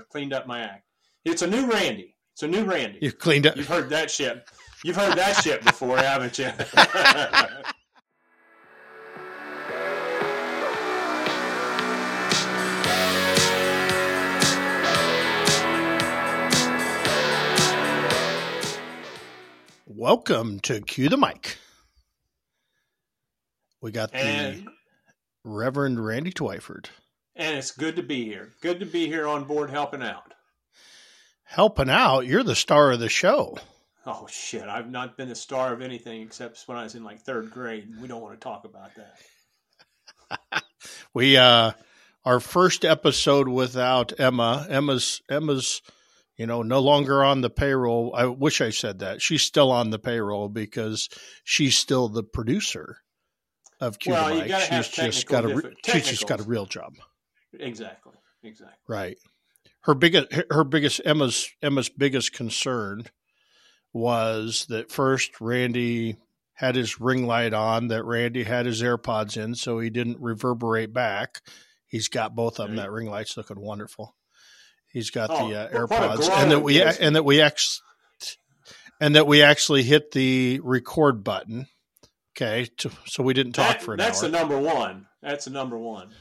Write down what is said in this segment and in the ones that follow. I've cleaned up my act. It's a new Randy. It's a new Randy. You've cleaned up. You've heard that shit. You've heard that shit before, haven't you? Welcome to Cue the Mic. We got the Reverend Randy Twyford. And it's good to be here. Good to be here on board helping out. Helping out? You're the star of the show. Oh, shit. I've not been the star of anything except when I was in like third grade. We don't want to talk about that. We, our first episode without Emma. Emma's no longer on the payroll. I wish I said that. She's still on the payroll because she's still the producer of Q&A. Well, you gotta have she's just got a real job. Exactly. Right. Her biggest Emma's biggest concern was that first Randy had his ring light on, that Randy had his AirPods in, so he didn't reverberate back. He's got both of them. That ring light's looking wonderful. He's got the AirPods, and that we actually hit the record button. Okay, so we didn't talk for an hour. That's the number one.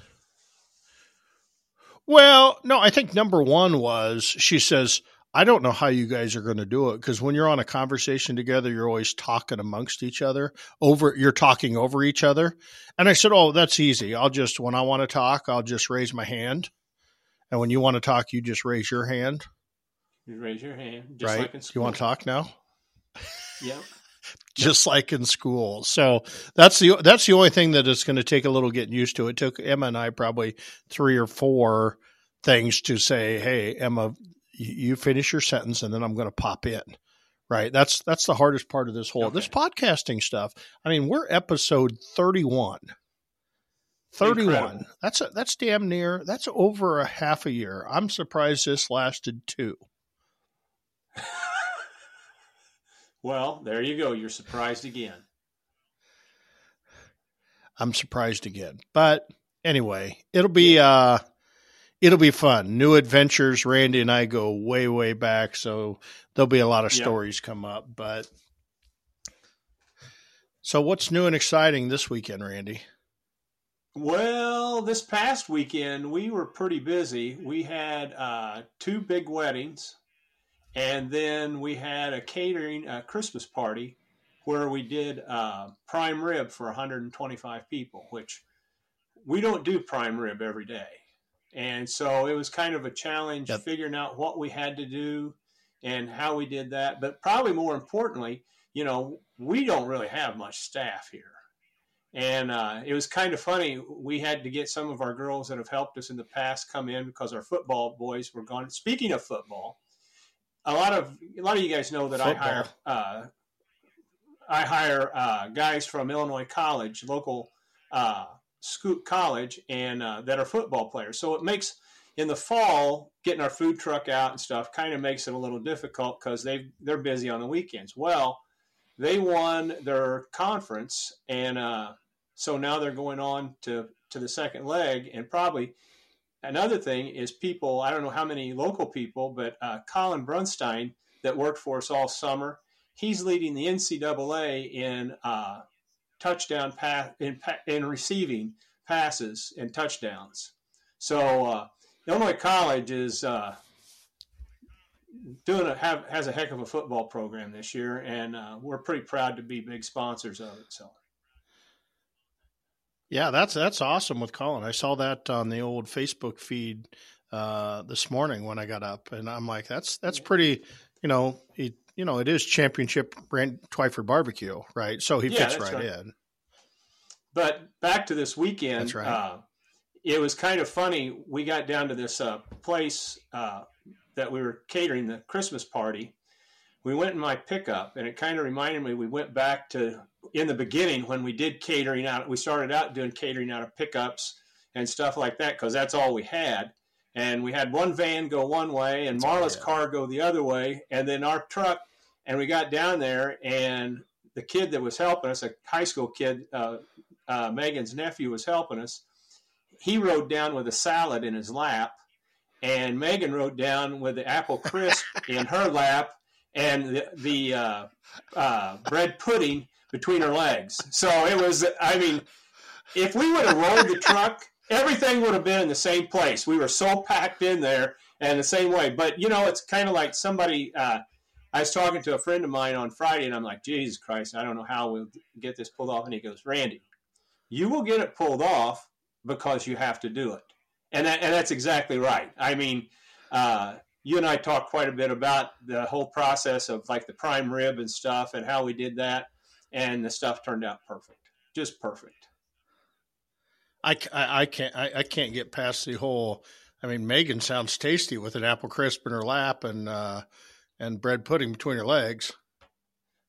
Well, no, I think number one was she says, "I don't know how you guys are going to do it because when you're on a conversation together, you're always talking amongst each other. You're talking over each other." And I said, "Oh, that's easy. When I want to talk, I'll just raise my hand." And when you want to talk, you just raise your hand. Just right? Like in school. You want to talk now? Yep. Just like in school. So that's the only thing that it's going to take a little getting used to. It took Emma and I probably 3 or 4 things to say, "Hey, Emma, you finish your sentence and then I'm going to pop in." Right. That's the hardest part of this whole, this podcasting stuff. I mean, we're episode 31. 31. Incredible. That's damn near. That's over a half a year. I'm surprised this lasted 2. Well, there you go. You're surprised again. I'm surprised again. But anyway, it'll be fun. New adventures. Randy and I go way, way back, so there'll be a lot of stories come up. But so what's new and exciting this weekend, Randy? Well, this past weekend, we were pretty busy. We had 2 big weddings, and then we had a catering Christmas party where we did prime rib for 125 people, which we don't do prime rib every day. And so it was kind of a challenge figuring out what we had to do and how we did that. But probably more importantly, we don't really have much staff here. And it was kind of funny. We had to get some of our girls that have helped us in the past come in because our football boys were gone. Speaking of football, a lot of you guys know that football. I hire guys from Illinois College, local scoop college, and that are football players. So it makes in the fall getting our food truck out and stuff kind of makes it a little difficult because they're busy on the weekends. Well, they won their conference, and so now they're going on to the second leg. And probably another thing is people, I don't know how many local people, but Colin Brunstein that worked for us all summer, he's leading the NCAA in touchdown pass in receiving passes and touchdowns. So Illinois College is has a heck of a football program this year, and we're pretty proud to be big sponsors of it. So, yeah, that's awesome with Colin. I saw that on the old Facebook feed this morning when I got up, and I'm like, that's pretty. It is championship brand Twyford barbecue, right? So he fits right in. But back to this weekend, that's right. It was kind of funny. We got down to this place. That we were catering the Christmas party, we went in my pickup, and it kind of reminded me we went back to in the beginning when we did catering out. We started out doing catering out of pickups and stuff like that because that's all we had. And we had one van go one way and Marla's car go the other way, and then our truck. And we got down there, and the kid that was helping us, a high school kid, Megan's nephew was helping us. He rode down with a salad in his lap. and Megan wrote down with the apple crisp in her lap and the bread pudding between her legs. So it was, I mean, if we would have rolled the truck, everything would have been in the same place. We were so packed in there and the same way. But, you know, it's kind of like somebody, I was talking to a friend of mine on Friday, and I'm like, Jesus Christ, I don't know how we'll get this pulled off. And he goes, Randy, you will get it pulled off because you have to do it. And that's exactly right. I mean, you and I talked quite a bit about the whole process of like the prime rib and stuff and how we did that. And the stuff turned out perfect, just perfect. I can't get past the whole, I mean, Megan sounds tasty with an apple crisp in her lap and bread pudding between her legs.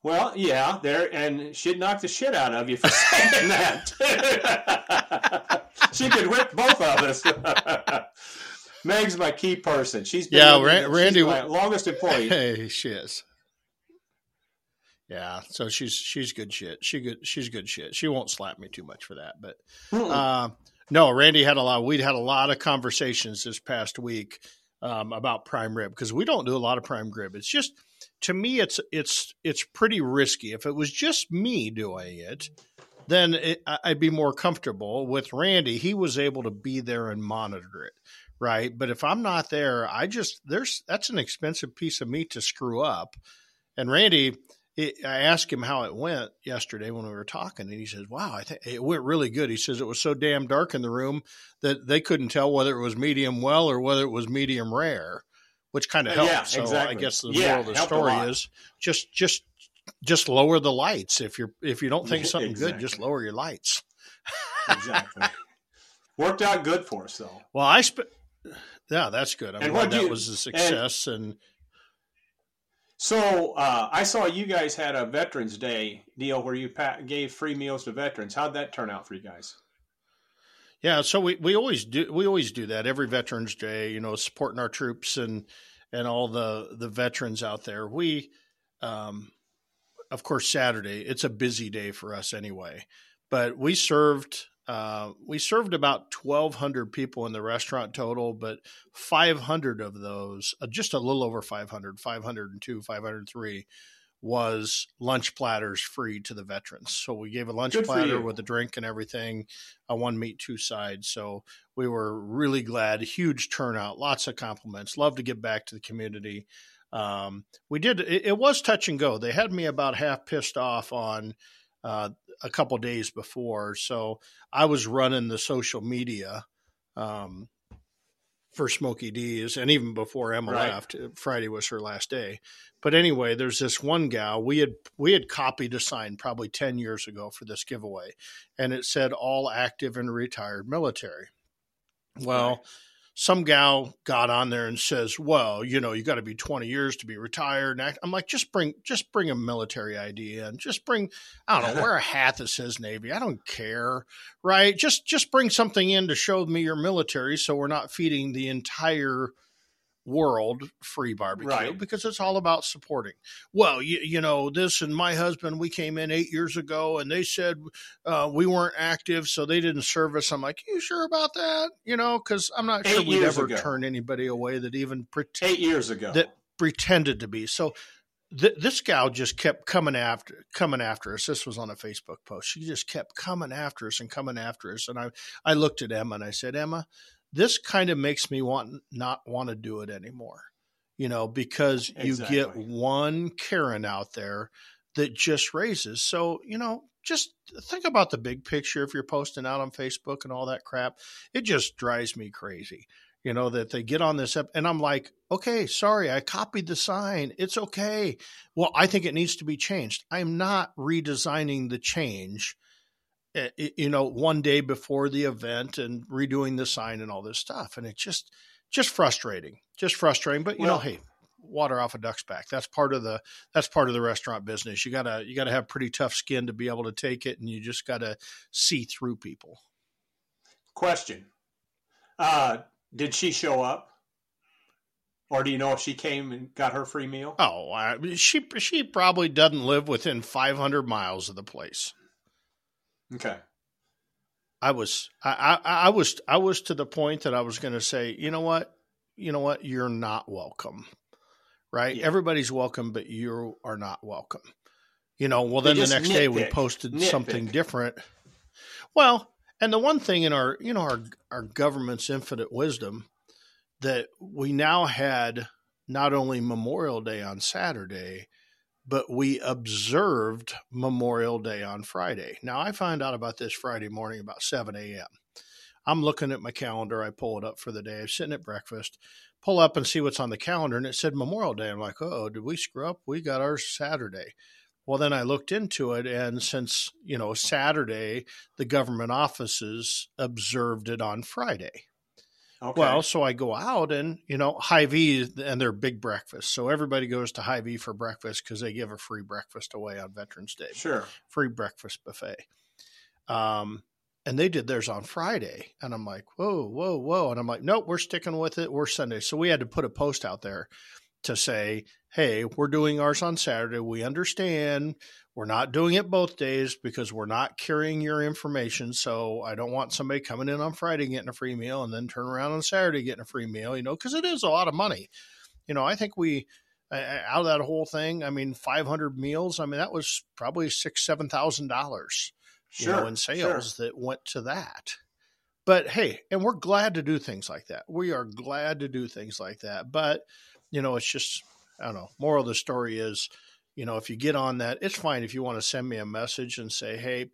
Well, yeah, there, and she'd knock the shit out of you for saying that. She could whip both of us. Meg's my key person. She's been Randy, my longest employee. Hey, she is. Yeah, so she's good shit. She's good shit. She won't slap me too much for that, but no, Randy had a lot. We'd had a lot of conversations this past week about prime rib because we don't do a lot of prime rib. It's just, to me, it's pretty risky. If it was just me doing it, then I'd be more comfortable. With Randy, he was able to be there and monitor it, right? But if I'm not there, that's an expensive piece of meat to screw up. And Randy, I asked him how it went yesterday when we were talking, and he says, wow, I think it went really good. He says it was so damn dark in the room that they couldn't tell whether it was medium well or whether it was medium rare, which kind of helped. Yeah, so exactly. I guess the moral of the story is just lower the lights. If you don't think something good, just lower your lights. Exactly. Worked out good for us though. Well, that's good. I'm glad that was a success. So I saw you guys had a Veterans Day deal where you gave free meals to veterans. How'd that turn out for you guys? Yeah, so we always do that every Veterans Day. You know, supporting our troops and all the veterans out there. We, of course, Saturday, it's a busy day for us anyway. But we served about 1,200 people in the restaurant total, but 500 of those, just a little over 500, 502, 503, was lunch platters free to the veterans. So we gave a lunch platter with a drink and everything, a one meat, two sides. So we were really glad, huge turnout, lots of compliments, love to give back to the community. It was touch and go. They had me about half pissed off on a couple of days before. So I was running the social media for Smokey D's. And even before Emma left, Friday was her last day. But anyway, there's this one gal, we had copied a sign probably 10 years ago for this giveaway. And it said all active and retired military. Well, Some gal got on there and says, well, you know, you got to be 20 years to be retired. And I'm like, just bring a military ID in. Just bring, I don't know, wear a hat that says Navy. I don't care. Right. Just bring something in to show me your military. So we're not feeding the entire world free barbecue because it's all about supporting. Well, you know, this and my husband, we came in 8 years ago and they said we weren't active, so they didn't serve us. I'm like, you sure about that? You know, because I'm not sure we'd ever turn anybody away that even pretended to be. So this gal just kept coming after us. This was on a Facebook post. She just kept coming after us. And I looked at Emma and I said, Emma, this kind of makes me not want to do it anymore, you know, because you get one Karen out there that just raises. So, you know, just think about the big picture. If you're posting out on Facebook and all that crap, it just drives me crazy, you know, that they get on this up and I'm like, okay, sorry, I copied the sign. It's okay. Well, I think it needs to be changed. I'm not redesigning the change, you know, one day before the event and redoing the sign and all this stuff. And it's just frustrating, but you know, hey, water off a duck's back. That's part of the restaurant business. You gotta have pretty tough skin to be able to take it. And you just gotta see through people. Question. Did she show up? Or do you know if she came and got her free meal? Oh, she probably doesn't live within 500 miles of the place. Okay. I was to the point that I was going to say, you know what? you know what? You're not welcome, right? Yeah. Everybody's welcome, but you are not welcome. You know, well, then the next day we posted something different. Well, and the one thing in our, you know, our government's infinite wisdom that we now had not only Memorial Day on Saturday, but we observed Memorial Day on Friday. Now, I find out about this Friday morning about 7 a.m. I'm looking at my calendar. I pull it up for the day. I'm sitting at breakfast, pull up and see what's on the calendar, and it said Memorial Day. I'm like, oh, did we screw up? We got our Saturday. Well, then I looked into it, and since, you know, Saturday, the government offices observed it on Friday. Okay. Well, so I go out and, you know, Hy-Vee and their big breakfast. So everybody goes to Hy-Vee for breakfast because they give a free breakfast away on Veterans Day. Sure. Free breakfast buffet. And they did theirs on Friday. And I'm like, whoa. And I'm like, nope, we're sticking with it. We're Sunday. So we had to put a post out there to say, hey, we're doing ours on Saturday. We understand we're not doing it both days because we're not carrying your information. So I don't want somebody coming in on Friday getting a free meal and then turn around on Saturday getting a free meal, you know, because it is a lot of money. You know, I think we, out of that whole thing, I mean, 500 meals, I mean, that was probably $6,000, $7,000 in sales that went to that. But hey, and we're glad to do things like that. We are glad to do things like that. But, you know, it's just, I don't know, moral of the story is, you know, if you get on that, it's fine if you want to send me a message and say, hey,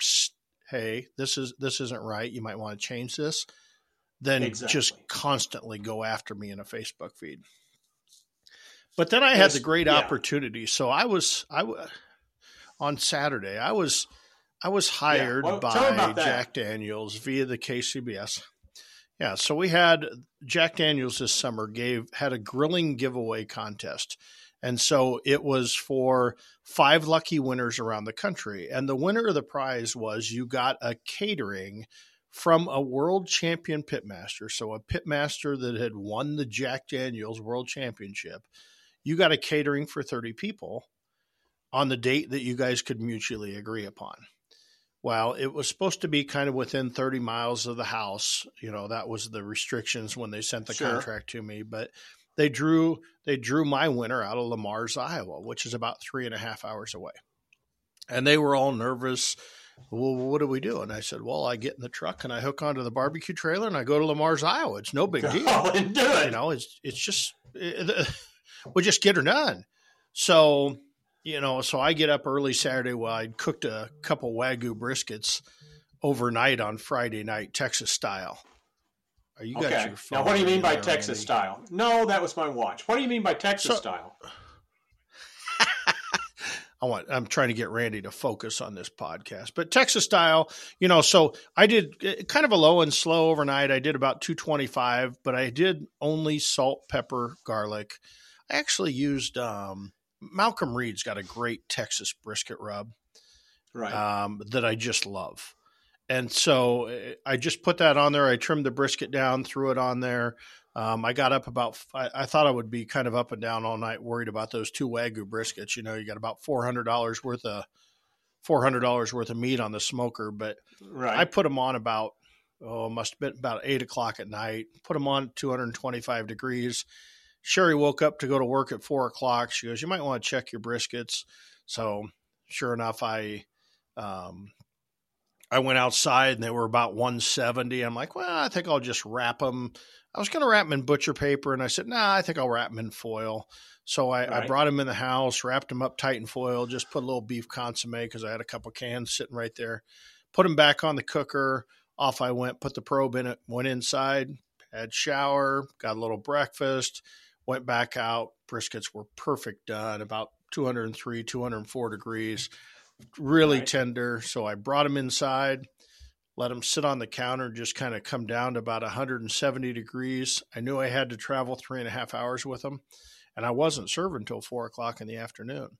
this isn't right. You might want to change this. Then just constantly go after me in a Facebook feed. But then I had the great opportunity. So I was on Saturday, I was hired by Jack Daniels via the KCBS. Yeah. So we had Jack Daniels this summer had a grilling giveaway contest. And so it was for 5 lucky winners around the country. And the winner of the prize was you got a catering from a world champion pitmaster. So a pitmaster that had won the Jack Daniels World Championship, you got a catering for 30 people on the date that you guys could mutually agree upon. Well, it was supposed to be kind of within 30 miles of the house. You know, that was the restrictions when they sent the contract to me, but they drew my winner out of Le Mars, Iowa, which is about 3.5 hours away. And they were all nervous. Well, what do we do? And I said, well, I get in the truck and I hook onto the barbecue trailer and I go to Le Mars, Iowa. It's no big deal. And do it. You know, it's just, we'll just get her done. So, you know, so I get up early Saturday while I'd cooked a couple Wagyu briskets overnight on Friday night, Texas style. Are you got your phone? Now, what do you mean by Texas style? No, that was my watch. What do you mean by Texas style? I'm trying to get Randy to focus on this podcast, but Texas style, you know, so I did kind of a low and slow overnight. I did about 225, but I did only salt, pepper, garlic. I actually used, Malcolm Reed's got a great Texas brisket rub that I just love. And so I just put that on there. I trimmed the brisket down, threw it on there. I got up about, I thought I would be kind of up and down all night worried about those 2 Wagyu briskets. You know, you got about $400 worth of meat on the smoker, but I put them on about, must have been about 8 o'clock at night, put them on 225 degrees. Sherry woke up to go to work at 4 o'clock. She goes, you might want to check your briskets. So sure enough, I went outside and they were about 170. I'm like, well, I think I'll just wrap them. I was going to wrap them in butcher paper. And I said, I think I'll wrap them in foil. So I brought them in the house, wrapped them up tight in foil, just put a little beef consomme because I had a couple cans sitting right there, put them back on the cooker. Off I went, put the probe in it, went inside, had shower, got a little breakfast. Went back out. Briskets were perfect done, about 203, 204 degrees, really tender. So I brought them inside, let them sit on the counter, just kind of come down to about 170 degrees. I knew I had to travel 3.5 hours with them, and I wasn't serving until 4 o'clock in the afternoon. Okay.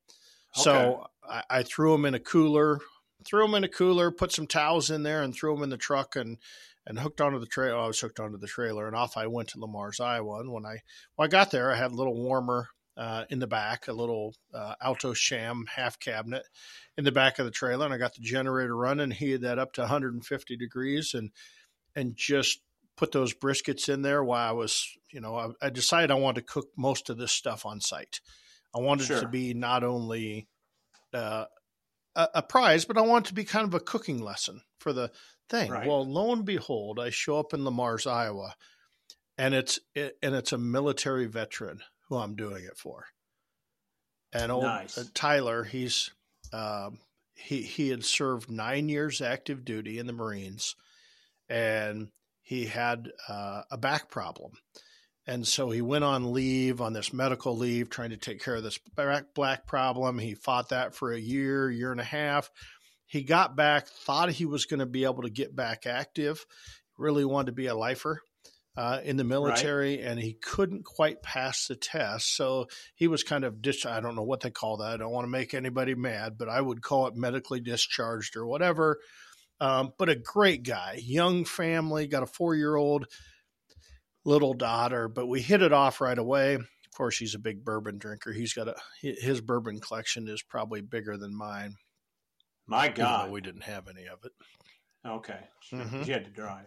So I threw them in a cooler, put some towels in there, and threw them in the truck and hooked onto the trailer. I was hooked onto the trailer, and off I went to Le Mars, Iowa. And when I got there, I had a little warmer in the back, a little Alto Sham half cabinet in the back of the trailer, and I got the generator running, heated that up to 150 degrees, and just put those briskets in there while I was, you know, I decided I wanted to cook most of this stuff on site. I wanted it to be not only a prize, but I wanted it to be kind of a cooking lesson for the thing. Right. Well, lo and behold, I show up in Le Mars, Iowa, and it's a military veteran who I'm doing it for. And old Tyler, he's he had served 9 years active duty in the Marines, and he had a back problem. And so he went on leave, on this medical leave, trying to take care of this back problem. He fought that for a year, year and a half. He got back, thought he was going to be able to get back active, really wanted to be a lifer in the military, right. And he couldn't quite pass the test. So he was kind of I don't know what they call that. I don't want to make anybody mad, but I would call it medically discharged or whatever. But a great guy, young family, got a 4-year-old little daughter, but we hit it off right away. Of course, he's a big bourbon drinker. He's got his bourbon collection is probably bigger than mine. My God. Even though we didn't have any of it. Okay. So you had to drive.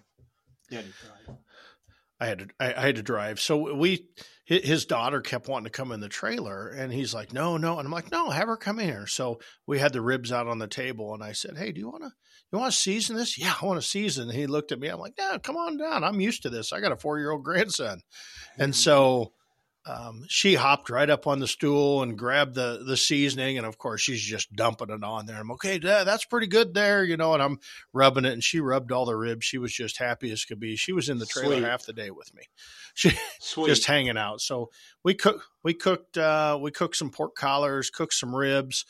I had to drive. So his daughter kept wanting to come in the trailer, and he's like, no. And I'm like, no, have her come in here. So we had the ribs out on the table, and I said, hey, do you want to season this? Yeah, I want to season. And he looked at me. I'm like, no, come on down. I'm used to this. I got a 4-year-old grandson. And so she hopped right up on the stool and grabbed the seasoning. And of course she's just dumping it on there. I'm okay. That's pretty good there. You know, and I'm rubbing it, and she rubbed all the ribs. She was just happy as could be. She was in the trailer half the day with me. She just hanging out. So we cooked some pork collars, cooked some ribs.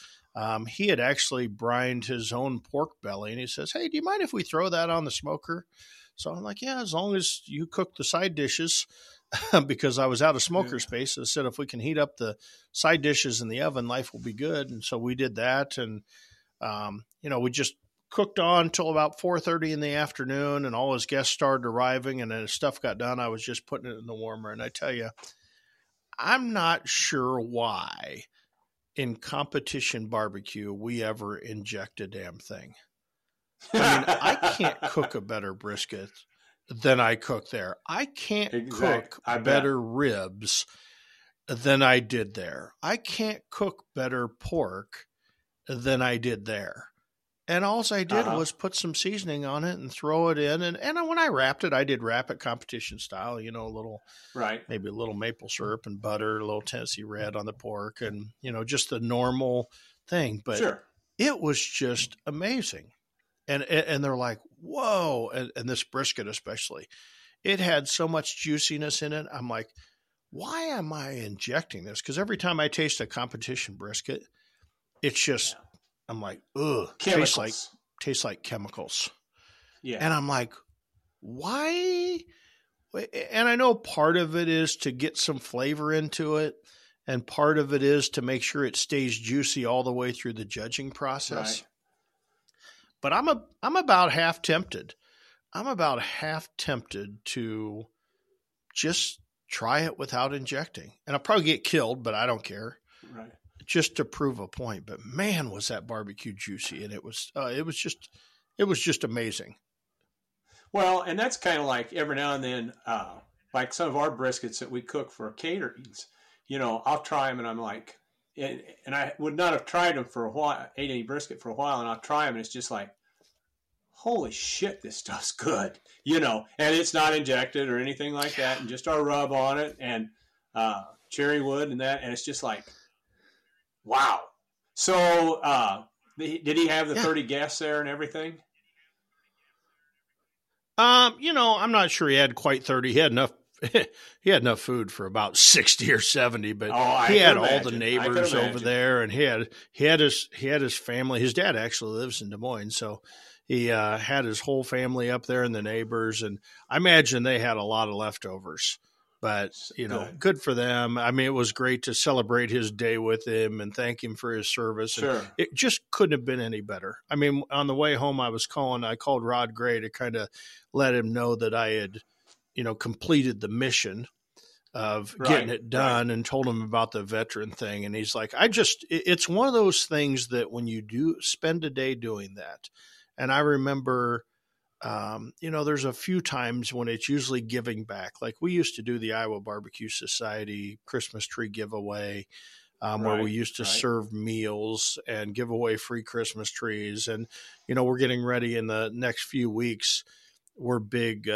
He had actually brined his own pork belly, and he says, hey, do you mind if we throw that on the smoker? So I'm like, yeah, as long as you cook the side dishes, because I was out of smoker space. I said, if we can heat up the side dishes in the oven, life will be good. And so we did that. And, you know, we just cooked on till about 4:30 in the afternoon, and all his guests started arriving. And as stuff got done, I was just putting it in the warmer. And I tell you, I'm not sure why in competition barbecue we ever inject a damn thing. I mean, I can't cook a better brisket than I cook there. I can't cook better ribs than I did there. I can't cook better pork than I did there. And all I did was put some seasoning on it and throw it in. And when I wrapped it, I did wrap it competition style, you know, a little, maybe a little maple syrup and butter, a little Tennessee red on the pork, and, you know, just the normal thing. But it was just amazing. And they're like, whoa. And this brisket, especially, it had so much juiciness in it. I'm like, why am I injecting this? Because every time I taste a competition brisket, it's just, I'm like, ugh, tastes like chemicals. Yeah. And I'm like, why? And I know part of it is to get some flavor into it, and part of it is to make sure it stays juicy all the way through the judging process. Right. But I'm about half tempted to just try it without injecting. And I'll probably get killed, but I don't care. Right. Just to prove a point. But man, was that barbecue juicy. And it was just amazing. Well, and that's kind of like every now and then, like some of our briskets that we cook for caterings, you know, I'll try them and I'm like, and I would not have tried them for a while, ate any brisket for a while, and I'll try them, and it's just like, holy shit, this stuff's good, you know, and it's not injected or anything like that, and just our rub on it and cherry wood and that, and it's just like, wow. So did he have the 30 guests there and everything? You know, I'm not sure he had quite 30. He had enough food for about 60 or 70, but he had all the neighbors over there, and he had his family. His dad actually lives in Des Moines, so he had his whole family up there and the neighbors, and I imagine they had a lot of leftovers. But, you know, good for them. I mean, it was great to celebrate his day with him and thank him for his service. Sure. And it just couldn't have been any better. I mean, on the way home, I called Rod Gray to kind of let him know that I had, you know, completed the mission of getting it done, and told him about the veteran thing. And he's like, it's one of those things that when you do spend a day doing that. And I remember you know, there's a few times when it's usually giving back. Like we used to do the Iowa Barbecue Society Christmas tree giveaway, where we used to serve meals and give away free Christmas trees. And, you know, we're getting ready in the next few weeks. We're big.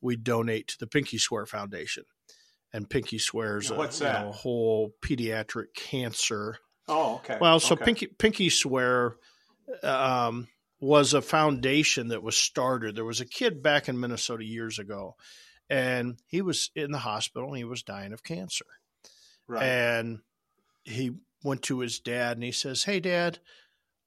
We donate to the Pinky Swear Foundation, and Pinky Swear's a whole pediatric cancer. Oh, okay. Well, so okay. Pinky Swear, was a foundation that was started. There was a kid back in Minnesota years ago, and he was in the hospital and he was dying of cancer. Right. And he went to his dad and he says, "Hey, Dad,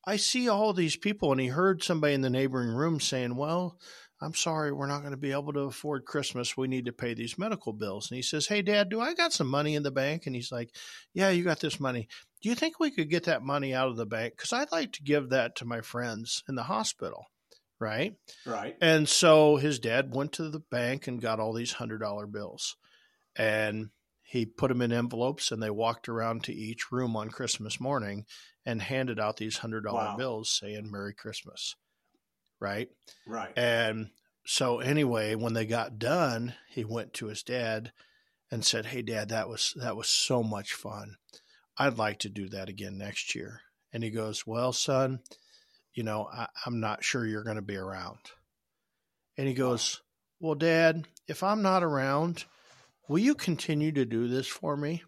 I see all these people." And he heard somebody in the neighboring room saying, "Well, I'm sorry, we're not going to be able to afford Christmas. We need to pay these medical bills." And he says, "Hey, Dad, do I got some money in the bank?" And he's like, "Yeah, you got this money. Do you think we could get that money out of the bank? Because I'd like to give that to my friends in the hospital." Right? Right. And so his dad went to the bank and got all these $100 bills. And he put them in envelopes, and they walked around to each room on Christmas morning and handed out these $100 bills saying Merry Christmas. Right? Right. And so anyway, when they got done, he went to his dad and said, "Hey, Dad, that was so much fun. I'd like to do that again next year." And he goes, "Well, son, you know, I'm not sure you're going to be around." And he goes, "Well, Dad, if I'm not around, will you continue to do this for me?"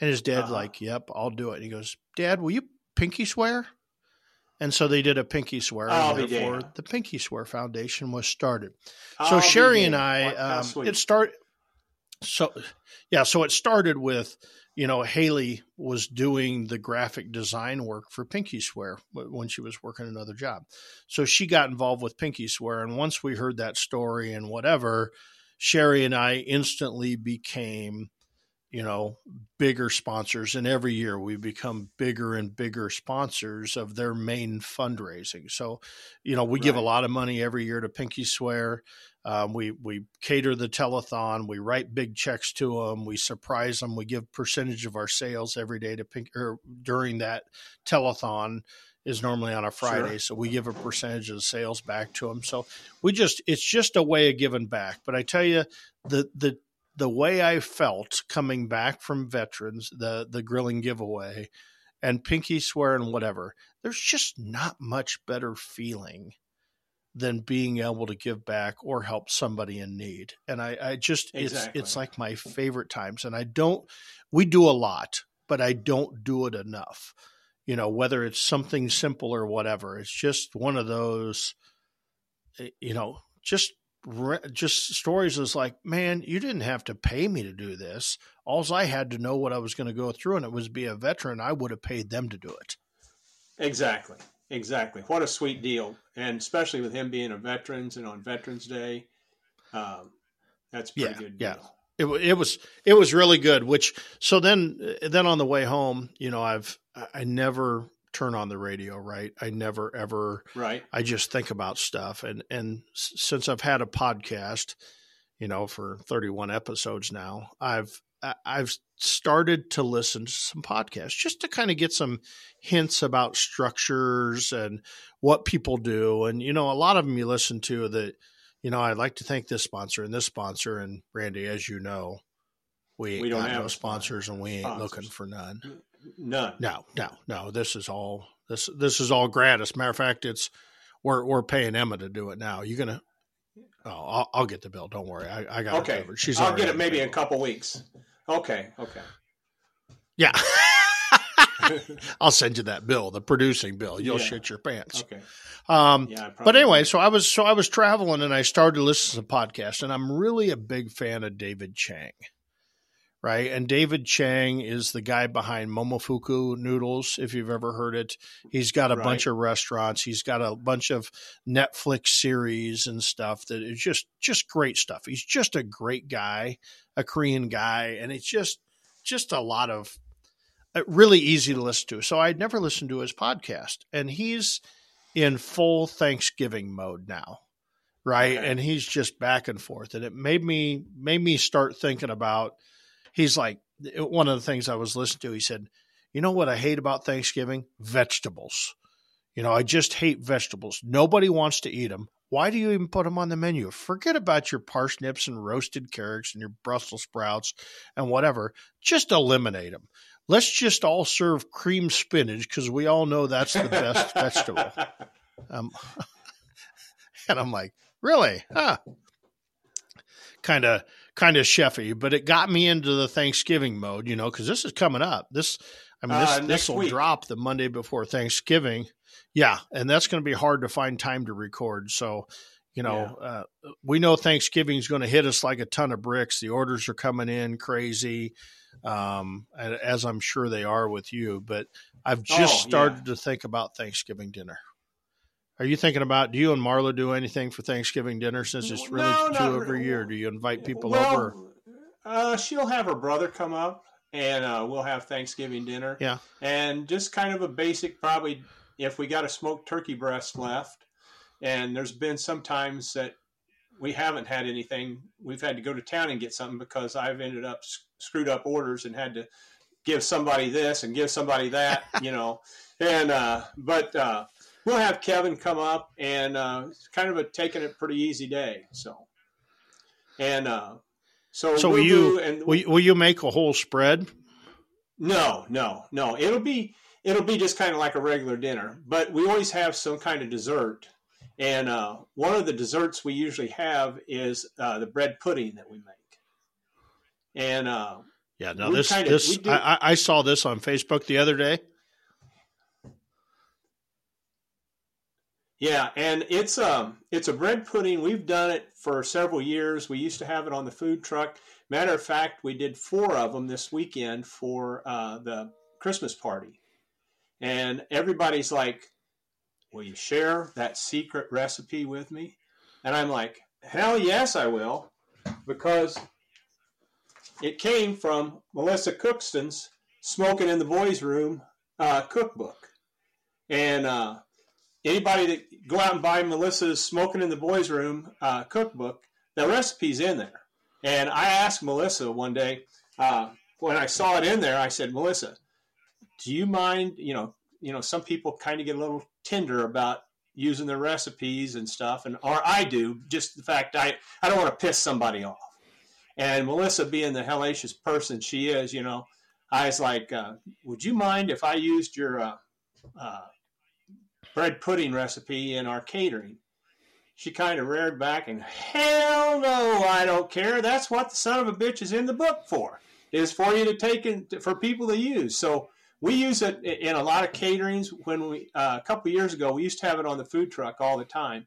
And his dad's like, "Yep, I'll do it." And he goes, "Dad, will you pinky swear?" And so they did a pinky swear, and therefore the Pinky Swear Foundation was started. So Sherry and I, it started with, you know, Haley was doing the graphic design work for Pinky Swear when she was working another job. So she got involved with Pinky Swear. And once we heard that story and whatever, Sherry and I instantly became, you know, bigger sponsors. And every year we become bigger and bigger sponsors of their main fundraising. So, you know, we give a lot of money every year to Pinky Swear. We cater the telethon. We write big checks to them. We surprise them. We give percentage of our sales every day to Pinky, or during that telethon is normally on a Friday. Sure. So we give a percentage of the sales back to them. So it's just a way of giving back. But I tell you, the way I felt coming back from veterans, the grilling giveaway and Pinky Swear and whatever, there's just not much better feeling than being able to give back or help somebody in need. And I just, it's like my favorite times. And we do a lot, but I don't do it enough. You know, whether it's something simple or whatever, it's just one of those, you know, just stories is like, "Man, you didn't have to pay me to do this. Alls I had to know what I was going to go through, and it was be a veteran. I would have paid them to do it." Exactly. Exactly. What a sweet deal. And especially with him being a veteran and on Veterans Day, that's a pretty good deal. Yeah. It was really good, so then on the way home, you know, I never turn on the radio, right? I never, ever, right. I just think about stuff. And since I've had a podcast, you know, for 31 episodes now, I've started to listen to some podcasts just to kind of get some hints about structures and what people do. And, you know, a lot of them you listen to that, you know, I'd like to thank this sponsor and this sponsor. And Randy, as you know, we don't have no sponsors and we ain't looking for none. None. No. This is all gratis. Matter of fact, we're paying Emma to do it now. You're gonna. Oh, I'll get the bill. Don't worry. I got it covered. I'll get it maybe in a couple weeks. Okay. Yeah. I'll send you that bill, the producing bill. You'll shit your pants. Okay. But anyway, did. so I was traveling and I started listening to podcasts, and I'm really a big fan of David Chang. Right. And David Chang is the guy behind Momofuku Noodles, if you've ever heard it. He's got a bunch of restaurants. He's got a bunch of Netflix series and stuff that is just great stuff. He's just a great guy, a Korean guy. And it's just a lot of really easy to listen to. So I'd never listened to his podcast, and he's in full Thanksgiving mode now. Right. Okay. And he's just back and forth. And it made me start thinking about. He's like, one of the things I was listening to, he said, "You know what I hate about Thanksgiving? Vegetables. You know, I just hate vegetables. Nobody wants to eat them. Why do you even put them on the menu? Forget about your parsnips and roasted carrots and your Brussels sprouts and whatever. Just eliminate them. Let's just all serve cream spinach because we all know that's the best vegetable. And I'm like, really? Huh? Kind of chefy, but it got me into the Thanksgiving mode, you know, because this is coming up. This will drop the Monday before Thanksgiving. Yeah. And that's going to be hard to find time to record. So, you know, we know Thanksgiving is going to hit us like a ton of bricks. The orders are coming in crazy, as I'm sure they are with you, but I've just started to think about Thanksgiving dinner. Are you thinking about, do you and Marla do anything for Thanksgiving dinner since it's really every year? Do you invite people over? She'll have her brother come up and we'll have Thanksgiving dinner. Yeah. And just kind of a basic, probably if we got a smoked turkey breast left, and there's been some times that we haven't had anything, we've had to go to town and get something because I've ended up screwed up orders and had to give somebody this and give somebody that, you know. And, we'll have Kevin come up and it's kind of a taking it pretty easy day. So, and will you make a whole spread? No. It'll be just kind of like a regular dinner, but we always have some kind of dessert. And one of the desserts we usually have is the bread pudding that we make. And I saw this on Facebook the other day. Yeah, and it's a bread pudding. We've done it for several years. We used to have it on the food truck. Matter of fact, we did 4 of them this weekend for the Christmas party. And everybody's like, will you share that secret recipe with me? And I'm like, hell yes, I will. Because it came from Melissa Cookston's Smoking in the Boys Room cookbook. And anybody that go out and buy Melissa's Smoking in the Boys Room cookbook, the recipe's in there. And I asked Melissa one day, when I saw it in there, I said, Melissa, do you mind, you know, some people kind of get a little tender about using their recipes and stuff, or I do, just the fact I don't want to piss somebody off. And Melissa, being the hellacious person she is, you know, I was like, would you mind if I used your bread pudding recipe in our catering? She kind of reared back and, hell no, I don't care. That's what the son of a bitch is in the book for, is for you to take and for people to use. So we use it in a lot of caterings. When we a couple of years ago, we used to have it on the food truck all the time,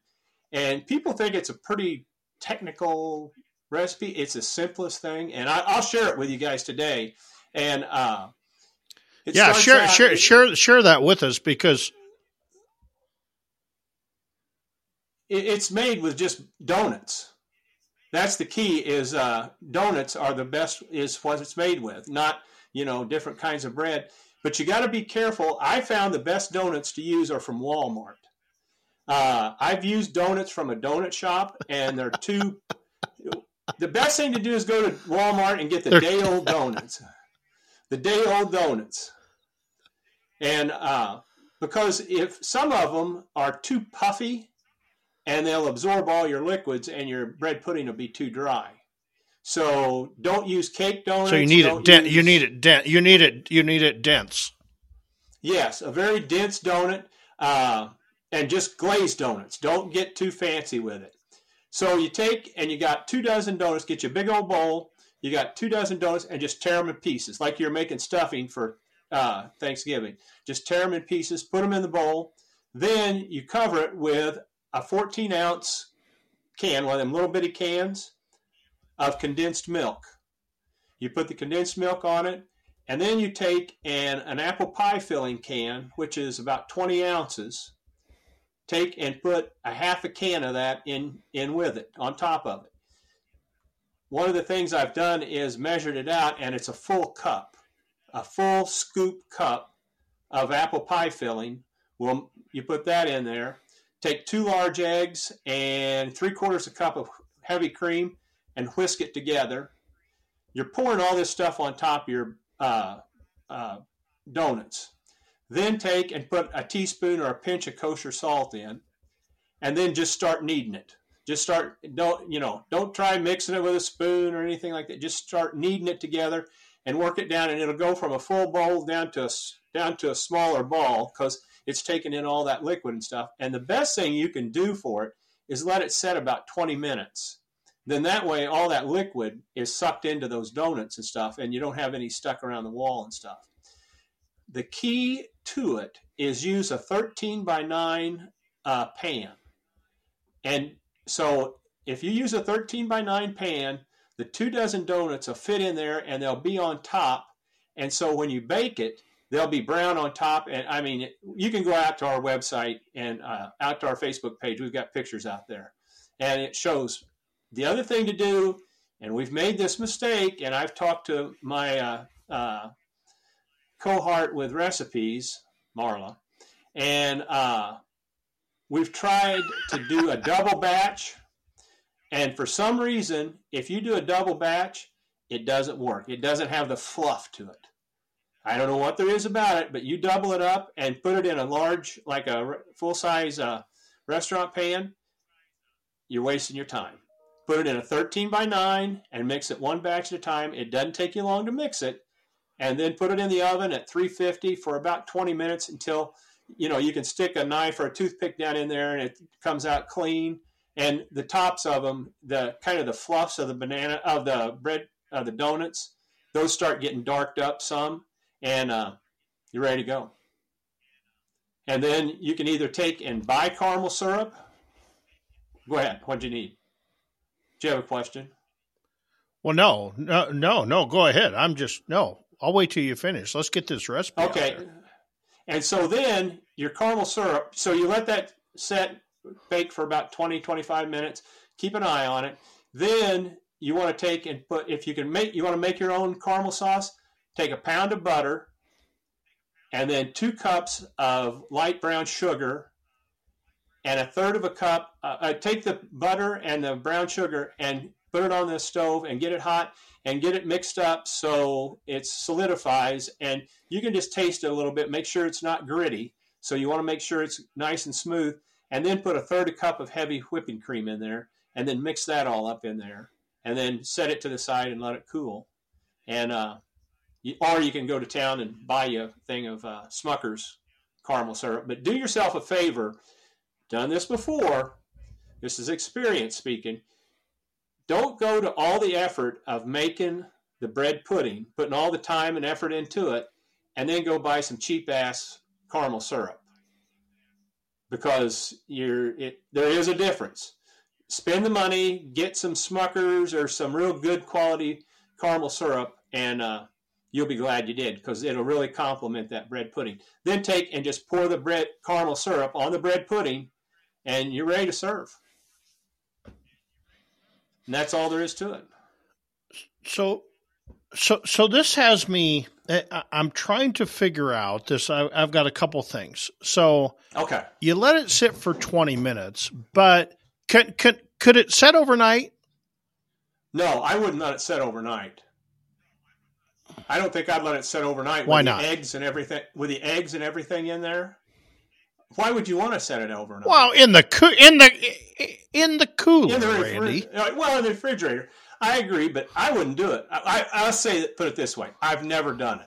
and people think it's a pretty technical recipe. It's the simplest thing, and I'll share it with you guys today. And share that with us, because it's made with just donuts. That's the key, is donuts are the best, is what it's made with, not, you know, different kinds of bread. But you got to be careful. I found the best donuts to use are from Walmart. I've used donuts from a donut shop, and they're too... The best thing to do is go to Walmart and get the day-old donuts. The day-old donuts. And because if some of them are too puffy, and they'll absorb all your liquids, and your bread pudding will be too dry. So don't use cake donuts. So you need it dense. You need it dense. Yes, a very dense donut, and just glazed donuts. Don't get too fancy with it. So you take, and you got 24 donuts. Get you a big old bowl. You got 24 donuts, and just tear them in pieces, like you're making stuffing for Thanksgiving. Just tear them in pieces. Put them in the bowl. Then you cover it with a 14-ounce can, one of them little bitty cans of condensed milk. You put the condensed milk on it, and then you take an apple pie filling can, which is about 20 ounces. Take and put a half a can of that in with it, on top of it. One of the things I've done is measured it out, and it's a full scoop cup of apple pie filling. Well, you put that in there. Take 2 large eggs and 3/4 a cup of heavy cream and whisk it together. You're pouring all this stuff on top of your donuts. Then take and put a teaspoon or a pinch of kosher salt in. and then just start kneading it. Just start, don't try mixing it with a spoon or anything like that. Just start kneading it together and work it down, and it'll go from a full bowl down to a smaller ball because it's taking in all that liquid and stuff. And the best thing you can do for it is let it set about 20 minutes. Then that way all that liquid is sucked into those donuts and stuff, and you don't have any stuck around the wall and stuff. The key to it is use a 13x9 pan. And so if you use a 13x9 pan, the 24 donuts will fit in there and they'll be on top. And so when you bake it, they'll be brown on top. And I mean, you can go out to our website and out to our Facebook page. We've got pictures out there and it shows. The other thing to do, and we've made this mistake, and I've talked to my cohort with recipes, Marla, and we've tried to do a double batch, and for some reason, if you do a double batch, it doesn't work. It doesn't have the fluff to it. I don't know what there is about it, but you double it up and put it in a large, like a full-size restaurant pan, you're wasting your time. Put it in a 13x9 and mix it one batch at a time. It doesn't take you long to mix it, and then put it in the oven at 350 for about 20 minutes until you can stick a knife or a toothpick down in there and it comes out clean. And the tops of them, the kind of the fluffs of the banana, of the bread, of the donuts, those start getting darked up some, and you're ready to go. And then you can either take and buy caramel syrup. Go ahead. What'd you need? Do you have a question? Well, no. Go ahead. I'll wait till you finish. Let's get this recipe. Okay. And so then your caramel syrup, so you let that bake for about 20, 25 minutes. Keep an eye on it. Then you want to take and put, if you can make, you want to make your own caramel sauce, take a pound of butter and then 2 cups of light brown sugar and 1/3 cup. Take the butter and the brown sugar and put it on the stove and get it hot and get it mixed up so it solidifies, and you can just taste it a little bit. Make sure it's not gritty, so you want to make sure it's nice and smooth, and then put 1/3 cup of heavy whipping cream in there and then mix that all up in there and then set it to the side and let it cool. And or you can go to town and buy you a thing of Smucker's caramel syrup. But do yourself a favor. Done this before. This is experience speaking. Don't go to all the effort of making the bread pudding, putting all the time and effort into it, and then go buy some cheap-ass caramel syrup, because there is a difference. Spend the money, get some Smucker's or some real good quality caramel syrup, and you'll be glad you did, because it'll really complement that bread pudding. Then take and just pour the caramel syrup on the bread pudding, and you're ready to serve. And that's all there is to it. So this has me, I'm trying to figure out this. I've got a couple things. So okay, you let it sit for 20 minutes, but could it set overnight? No, I wouldn't let it set overnight. I don't think I'd let it set overnight. Why not? With the eggs and everything in there. Why would you want to set it overnight? Well, in the cooler, Randy. Well, in the refrigerator. I agree, but I wouldn't do it. I'll say, put it this way. I've never done it,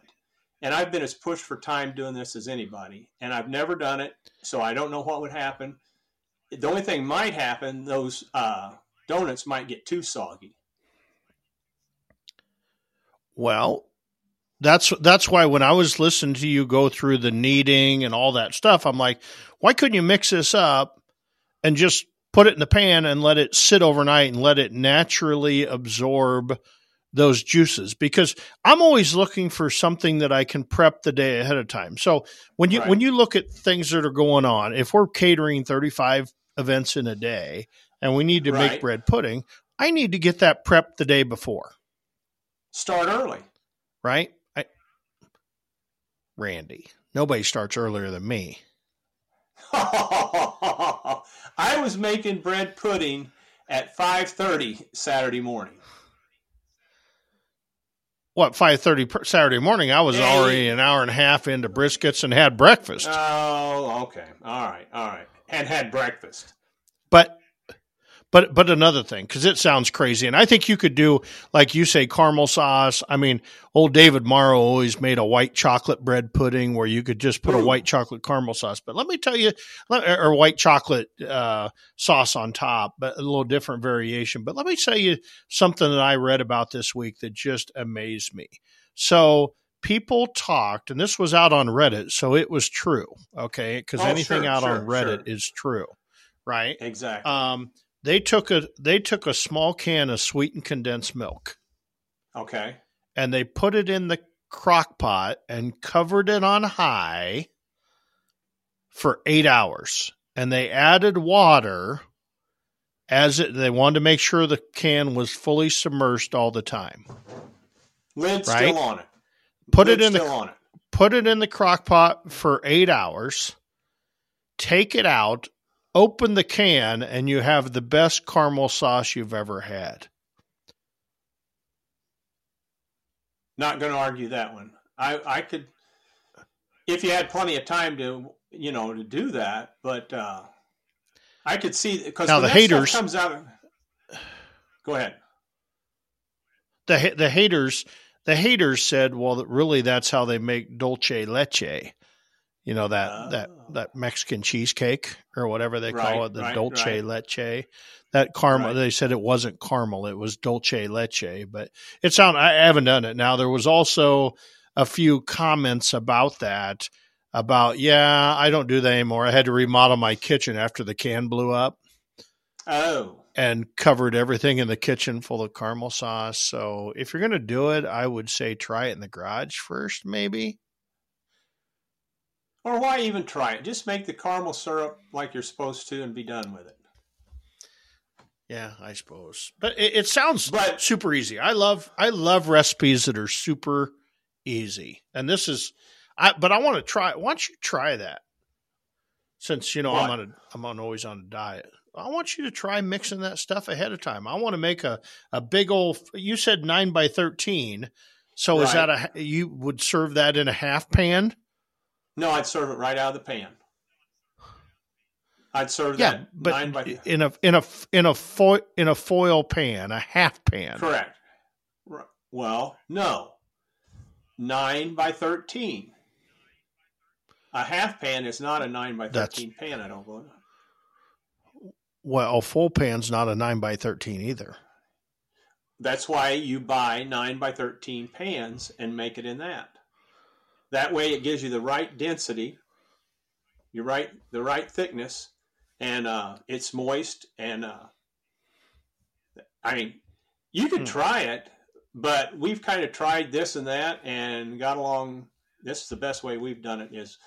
and I've been as pushed for time doing this as anybody, and I've never done it, so I don't know what would happen. The only thing might happen, those donuts might get too soggy. Well, that's why when I was listening to you go through the kneading and all that stuff, I'm like, why couldn't you mix this up and just put it in the pan and let it sit overnight and let it naturally absorb those juices? Because I'm always looking for something that I can prep the day ahead of time. So when you look at things that are going on, if we're catering 35 events in a day and we need to make bread pudding, I need to get that prepped the day before. Start early. Right? Randy, nobody starts earlier than me. I was making bread pudding at 5:30 Saturday morning. What, 5:30 Saturday morning? I was already an hour and a half into briskets and had breakfast. Oh, okay. All right. And had breakfast. But another thing, because it sounds crazy, and I think you could do, like you say, caramel sauce. I mean, old David Morrow always made a white chocolate bread pudding where you could just put a white chocolate caramel sauce. But let me tell you, or white chocolate sauce on top, but a little different variation. But let me tell you something that I read about this week that just amazed me. So people talked, and this was out on Reddit, so it was true, okay? Because anything out on Reddit is true, right? Exactly. They took a small can of sweetened condensed milk. Okay. And they put it in the crock pot and covered it on high for 8 hours. And they added water they wanted to make sure the can was fully submerged all the time. Lid's right? Still on it. Put it in the crock pot for 8 hours. Take it out. Open the can, and you have the best caramel sauce you've ever had. Not going to argue that one. I could, if you had plenty of time to do that, but I could see, because now the haters comes out. Go ahead. The haters said, well, really, that's how they make dulce leche. You know, that Mexican cheesecake or whatever they call it, the dulce leche. That caramel, they said it wasn't caramel, it was dulce leche. But I haven't done it. Now, there was also a few comments about that, I don't do that anymore. I had to remodel my kitchen after the can blew up. Oh. And covered everything in the kitchen full of caramel sauce. So if you're going to do it, I would say try it in the garage first, maybe. Or why even try it? Just make the caramel syrup like you're supposed to and be done with it. Yeah, I suppose. But it sounds super easy. I love recipes that are super easy. And this is, but I want to try. Why don't you try that? Since, I'm always on a diet. I want you to try mixing that stuff ahead of time. I want to make a big old, you said 9 by 13. So is that you would serve that in a half pan? No, I'd serve it right out of the pan. I'd serve that 9 by 10. in a foil pan, a half pan. Correct. Well, no, 9 by 13. A half pan is not a 9 by 13 pan. I don't believe. Well, a full pan's not a 9 by 13 either. That's why you buy 9 by 13 pans and make it in that. That way, it gives you the right density, the right thickness, and it's moist. And you can try it, but we've kind of tried this and that and got along. This is the best way we've done it is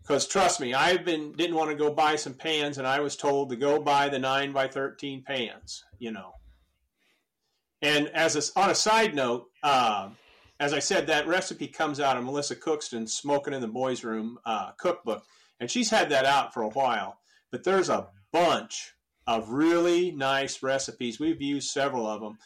because trust me, didn't want to go buy some pans, and I was told to go buy the 9 by 13 pans. And on a side note. As I said, that recipe comes out of Melissa Cookston's Smoking in the Boys Room cookbook, and she's had that out for a while. But there's a bunch of really nice recipes. We've used several of them,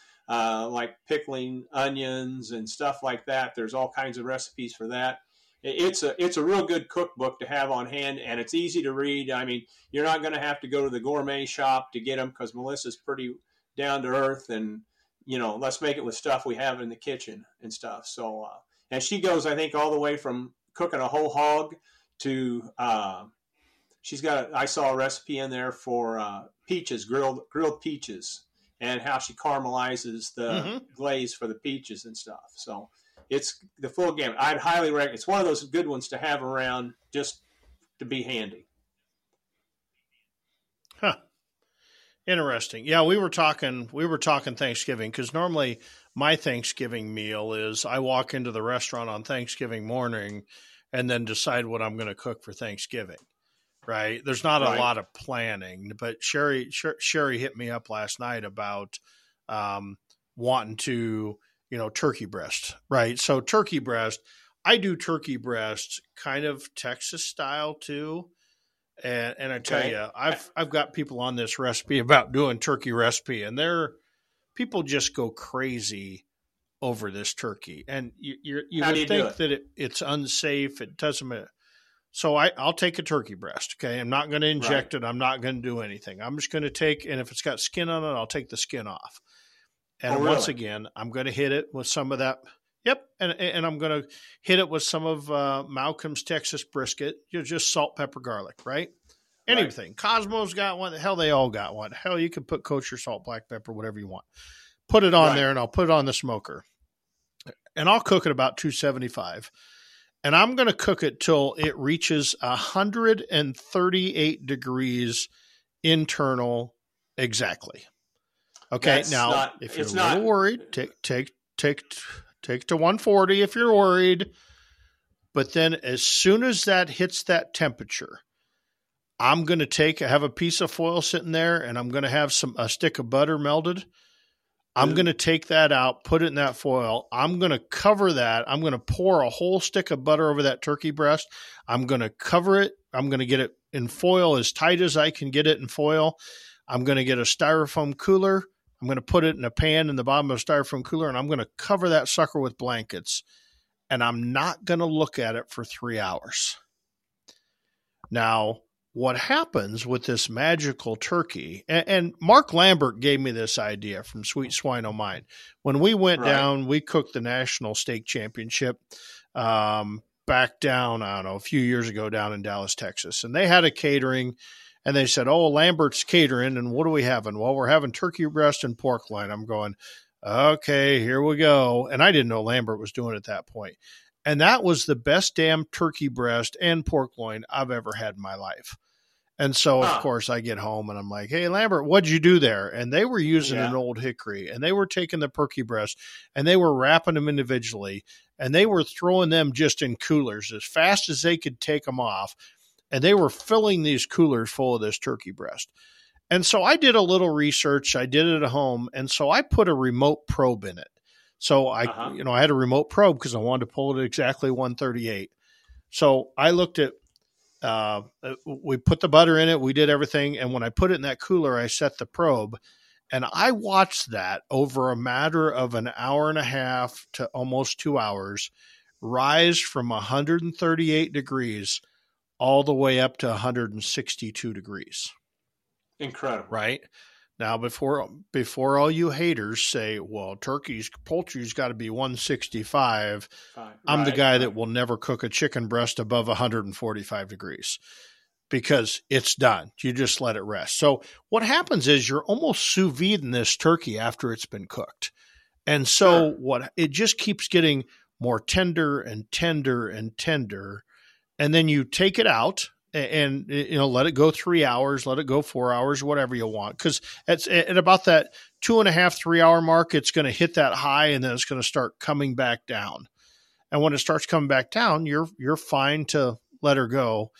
like pickling onions and stuff like that. There's all kinds of recipes for that. It's a real good cookbook to have on hand, and it's easy to read. I mean, you're not going to have to go to the gourmet shop to get them because Melissa's pretty down to earth and let's make it with stuff we have in the kitchen and stuff. So, and she goes, I think, all the way from cooking a whole hog to I saw a recipe in there for peaches, grilled peaches, and how she caramelizes the glaze for the peaches and stuff. So it's the full gamut. I'd highly recommend. It's one of those good ones to have around just to be handy. Huh. Interesting. Yeah, we were talking Thanksgiving because normally my Thanksgiving meal is I walk into the restaurant on Thanksgiving morning and then decide what I'm going to cook for Thanksgiving. Right? There's not a lot of planning, but Sherry hit me up last night about wanting to, turkey breast, right? So turkey breast, I do turkey breast kind of Texas style too. And I tell you, I've got people on this recipe about doing turkey recipe, and people just go crazy over this turkey. And you would think that it's unsafe. It doesn't matter. So I'll take a turkey breast, okay? I'm not going to inject it. I'm not going to do anything. I'm just going to take, and if it's got skin on it, I'll take the skin off. And once again, I'm going to hit it with some of that. Yep, and I'm going to hit it with some of Malcolm's Texas brisket. You're just salt, pepper, garlic, right? Anything. Right. Cosmo's got one. Hell, they all got one. Hell, you can put kosher salt, black pepper, whatever you want. Put it on there, and I'll put it on the smoker. And I'll cook it about 275. And I'm going to cook it till it reaches 138 degrees internal exactly. Okay, that's now, not, if you're a little worried, take to 140 if you're worried. But then as soon as that hits that temperature, I'm going to have a piece of foil sitting there, and I'm going to have a stick of butter melted. I'm going to take that out, put it in that foil. I'm going to cover that. I'm going to pour a whole stick of butter over that turkey breast. I'm going to cover it. I'm going to get it in foil as tight as I can get it in foil. I'm going to get a styrofoam cooler. I'm going to put it in a pan in the bottom of a styrofoam cooler, and I'm going to cover that sucker with blankets, and I'm not going to look at it for 3 hours. Now, what happens with this magical turkey, and Mark Lambert gave me this idea from Sweet Swine O' Mine. When we went down, we cooked the National Steak Championship back down, I don't know, a few years ago down in Dallas, Texas. And they had a catering, and they said, oh, Lambert's catering, and what are we having? Well, we're having turkey breast and pork loin. I'm going, okay, here we go. And I didn't know Lambert was doing it at that point. And that was the best damn turkey breast and pork loin I've ever had in my life. And so, of course, I get home and I'm like, hey, Lambert, what'd you do there? And they were using an old hickory, and they were taking the turkey breast, and they were wrapping them individually, and they were throwing them just in coolers as fast as they could take them off. And they were filling these coolers full of this turkey breast. And so I did a little research. I did it at home. And so I put a remote probe in it. So I, I had a remote probe because I wanted to pull it at exactly 138. So I looked at, we put the butter in it, we did everything. And when I put it in that cooler, I set the probe, and I watched that over a matter of an hour and a half to almost 2 hours rise from 138 degrees all the way up to 162 degrees. Incredible. Right? Now, before all you haters say, well, poultry's got to be 165, I'm the guy that will never cook a chicken breast above 145 degrees because it's done. You just let it rest. So what happens is you're almost sous viding this turkey after it's been cooked. And so it just keeps getting more tender and tender and tender. And then you take it out. And, let it go 3 hours, let it go 4 hours, whatever you want. Because at about that 2.5, 3 hour mark, it's going to hit that high, and then it's going to start coming back down. And when it starts coming back down, you're fine to let her go.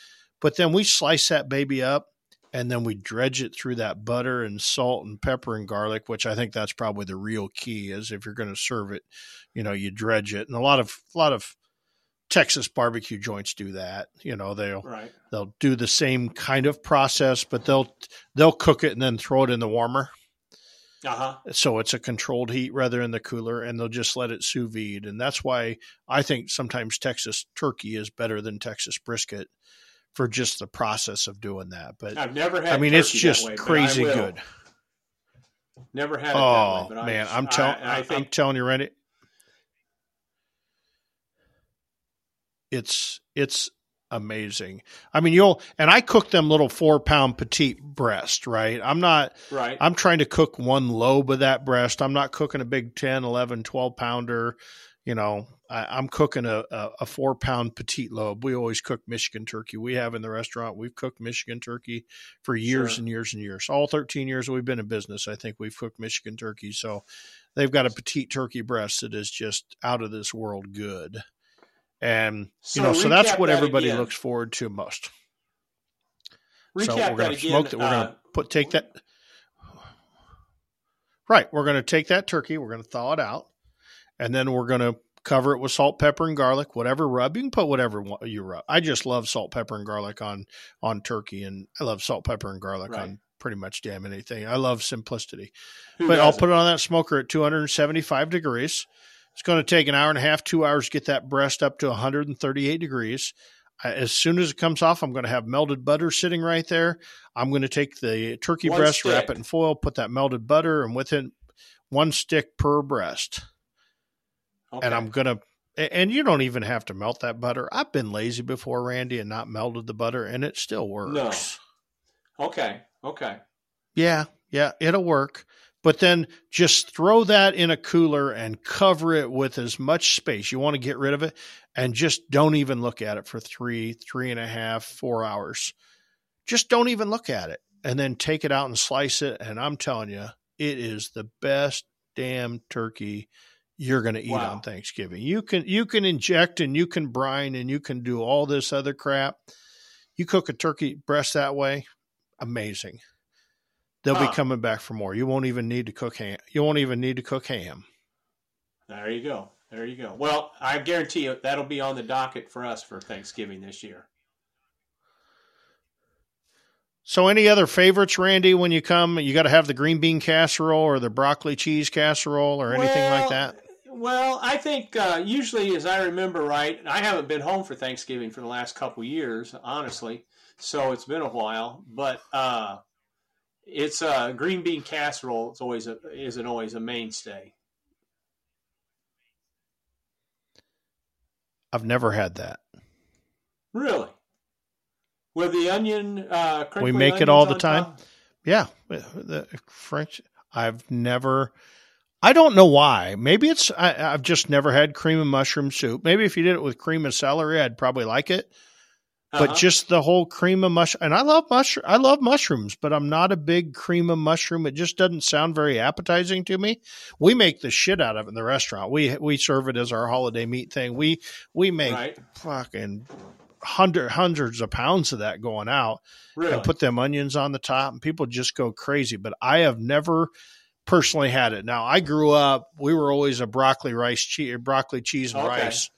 But then we slice that baby up, and then we dredge it through that butter and salt and pepper and garlic, which I think that's probably the real key is if you're going to serve it, you dredge it. And a lot of Texas barbecue joints do that. They'll do the same kind of process, but they'll cook it and then throw it in the warmer. So it's a controlled heat rather than the cooler, and they'll just let it sous vide. And that's why I think sometimes Texas turkey is better than Texas brisket for just the process of doing that. But I've never had. I mean, it's just way, crazy good. Never had. Oh that way, but man, I'm telling you, Randy. It's amazing. I mean, I cook them little 4-pound petite breast, right? I'm not, I'm trying to cook one lobe of that breast. I'm not cooking a big 10, 11, 12 pounder. I'm cooking a 4-pound petite lobe. We always cook Michigan turkey. We have in the restaurant, we've cooked Michigan turkey for years and years and years. All 13 years we've been in business, I think we've cooked Michigan turkey. So they've got a petite turkey breast that is just out of this world good. And, so that's what everybody looks forward to most. So we're going to smoke that. We're going to take that. Right. We're going to take that turkey. We're going to thaw it out. And then we're going to cover it with salt, pepper, and garlic, whatever rub. You can put whatever you rub. I just love salt, pepper, and garlic on turkey. And I love salt, pepper, and garlic on pretty much damn anything. I love simplicity. I'll put it on that smoker at 275 degrees. It's going to take an hour and a half, 2 hours to get that breast up to 138 degrees. As soon as it comes off, I'm going to have melted butter sitting right there. I'm going to take the turkey breast, wrap it in foil, put that melted butter, and with it, one stick per breast. Okay. And I'm going to, and you don't even have to melt that butter. I've been lazy before, Randy, and not melted the butter, and it still works. No. Okay. Yeah, it'll work. But then just throw that in a cooler and cover it with as much space. You want to get rid of it and just don't even look at it for 3.5, 4 hours. Just don't even look at it and then take it out and slice it. And I'm telling you, it is the best damn turkey you're going to eat on Thanksgiving. You can inject and you can brine and you can do all this other crap. You cook a turkey breast that way. Amazing. They'll be coming back for more. You won't even need to cook ham. There you go. Well, I guarantee you that'll be on the docket for us for Thanksgiving this year. So any other favorites, Randy, when you come? You got to have the green bean casserole or the broccoli cheese casserole or anything like that? Well, I think usually, as I remember right, I haven't been home for Thanksgiving for the last couple years, honestly, so it's been a while, but... it's green bean casserole. It's always a mainstay. I've never had that. Really? With the onion, we make it all the time. Top? Yeah, the French. I don't know why. Maybe it's I've just never had cream and mushroom soup. Maybe if you did it with cream and celery, I'd probably like it. But just the whole cream of mushroom, and I love mushrooms, but I'm not a big cream of mushroom. It just doesn't sound very appetizing to me. We make the shit out of it in the restaurant. We serve it as our holiday meat thing. We make fucking hundreds of pounds of that going out and put them onions on the top, and people just go crazy. But I have never personally had it. Now I grew up, we were always a broccoli cheese and rice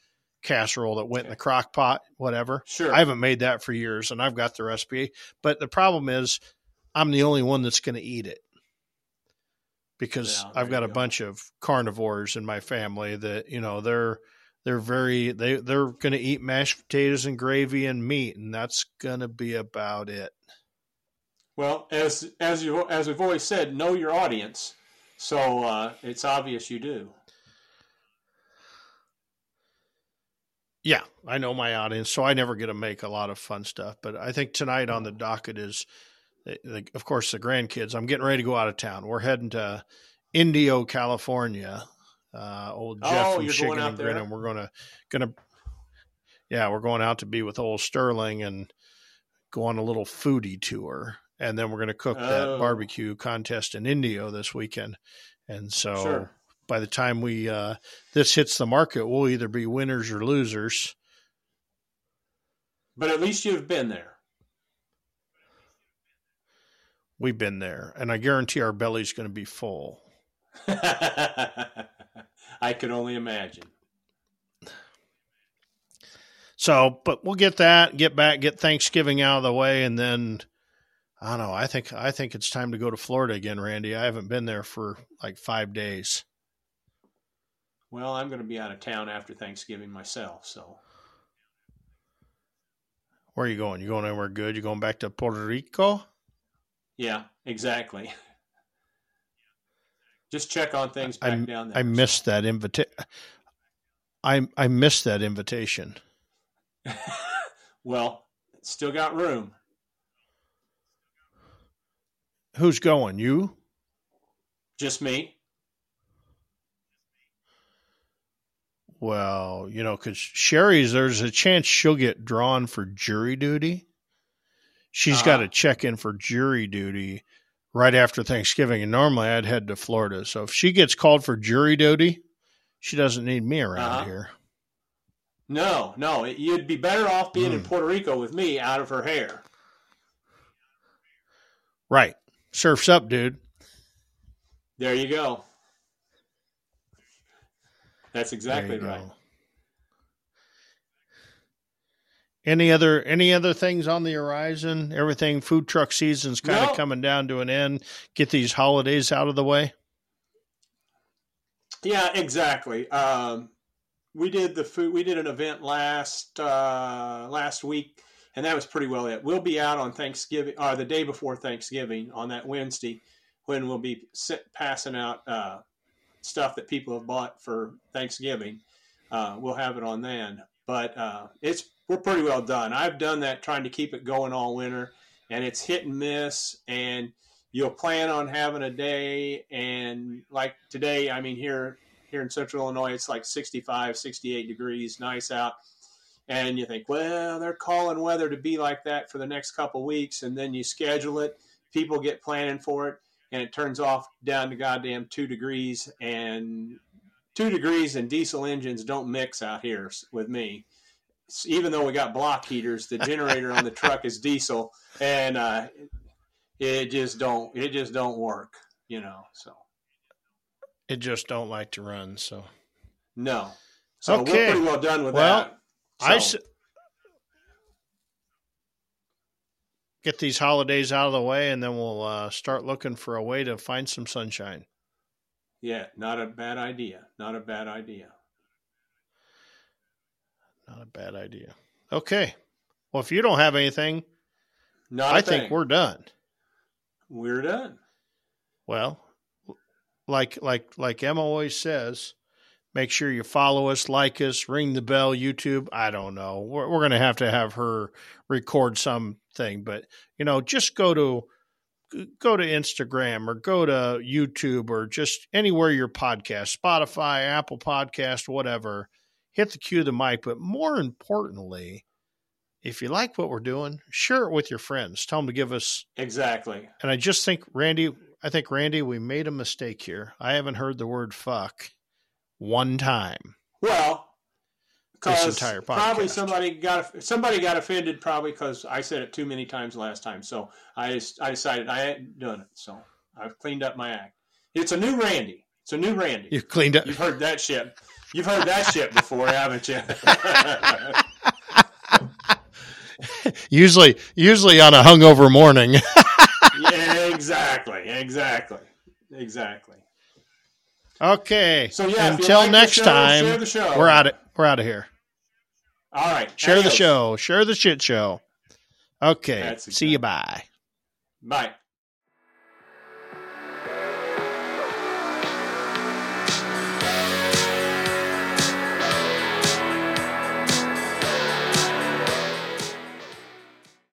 casserole that went in the crock pot, whatever. Sure. I haven't made that for years and I've got the recipe, but the problem is I'm the only one that's going to eat it because I've got a bunch of carnivores in my family that, you know, they're going to eat mashed potatoes and gravy and meat, and that's going to be about it. Well, as we've always said, know your audience. So, it's obvious you do. Yeah, I know my audience, so I never get to make a lot of fun stuff. But I think tonight on the docket is, of course, the grandkids. I'm getting ready to go out of town. We're heading to Indio, California. Old Jeff from Chicken and Grin, and we're we're going out to be with old Sterling and go on a little foodie tour, and then we're going to cook that barbecue contest in Indio this weekend, and so. Sure. By the time we this hits the market, we'll either be winners or losers. But at least you've been there. We've been there, and I guarantee our belly's going to be full. I can only imagine. So, but we'll get that, get Thanksgiving out of the way, and then I don't know. I think it's time to go to Florida again, Randy. I haven't been there for like 5 days. Well, I'm going to be out of town after Thanksgiving myself, so. Where are you going? You going anywhere good? You going back to Puerto Rico? Yeah, exactly. Just check on things back down there. I missed that invitation. Well, still got room. Who's going? You? Just me. Well, you know, because Sherry's, there's a chance she'll get drawn for jury duty. She's got to check in for jury duty right after Thanksgiving. And normally I'd head to Florida. So if she gets called for jury duty, she doesn't need me around here. No. You'd be better off being in Puerto Rico with me out of her hair. Right. Surf's up, dude. There you go. That's exactly right. Go. Any other things on the horizon? Everything food truck season's kind of coming down to an end. Get these holidays out of the way. Yeah, exactly. we did the food. We did an event last week, and that was pretty well it. We'll be out on Thanksgiving, or the day before Thanksgiving, on that Wednesday, when we'll be passing out stuff that people have bought for Thanksgiving. We'll have it on then, but we're pretty well done. I've done that, trying to keep it going all winter, and it's hit and miss. And you'll plan on having a day, and like today, I mean here in Central Illinois, it's like 65, 68 degrees, nice out. And you think, well, they're calling weather to be like that for the next couple of weeks. And then you schedule it. People get planning for it. And it turns off down to goddamn 2 degrees. And 2 degrees and diesel engines don't mix out here with me. Even though we got block heaters, the generator on the truck is diesel. And it just don't work, you know, so. It just don't like to run, so. No. So okay. We're pretty well done with that. So. Get these holidays out of the way, and then we'll start looking for a way to find some sunshine. Yeah, not a bad idea. Not a bad idea. Not a bad idea. Okay. Well, if you don't have anything, I think we're done. We're done. Well. Like Emma always says, make sure you follow us, like us, ring the bell, YouTube. I don't know. We're going to have her record something, but you know, just go to Instagram or go to YouTube or just anywhere your podcast, Spotify, Apple Podcast, whatever. Hit the Cue the Mic, but more importantly, if you like what we're doing, share it with your friends. Tell them to give us exactly. And I just think Randy, we made a mistake here. I haven't heard the word fuck one time. Well, this entire podcast. Probably somebody got offended probably because I said it too many times last time. So I decided I hadn't done it. So I've cleaned up my act. It's a new Randy. You've cleaned up. You've heard that shit. You've heard that shit before, haven't you? Usually on a hungover morning. Exactly. Okay. So yeah, until next time, we're out of here. All right. Share the show. Share the shit show. Okay. See you. Bye. Bye.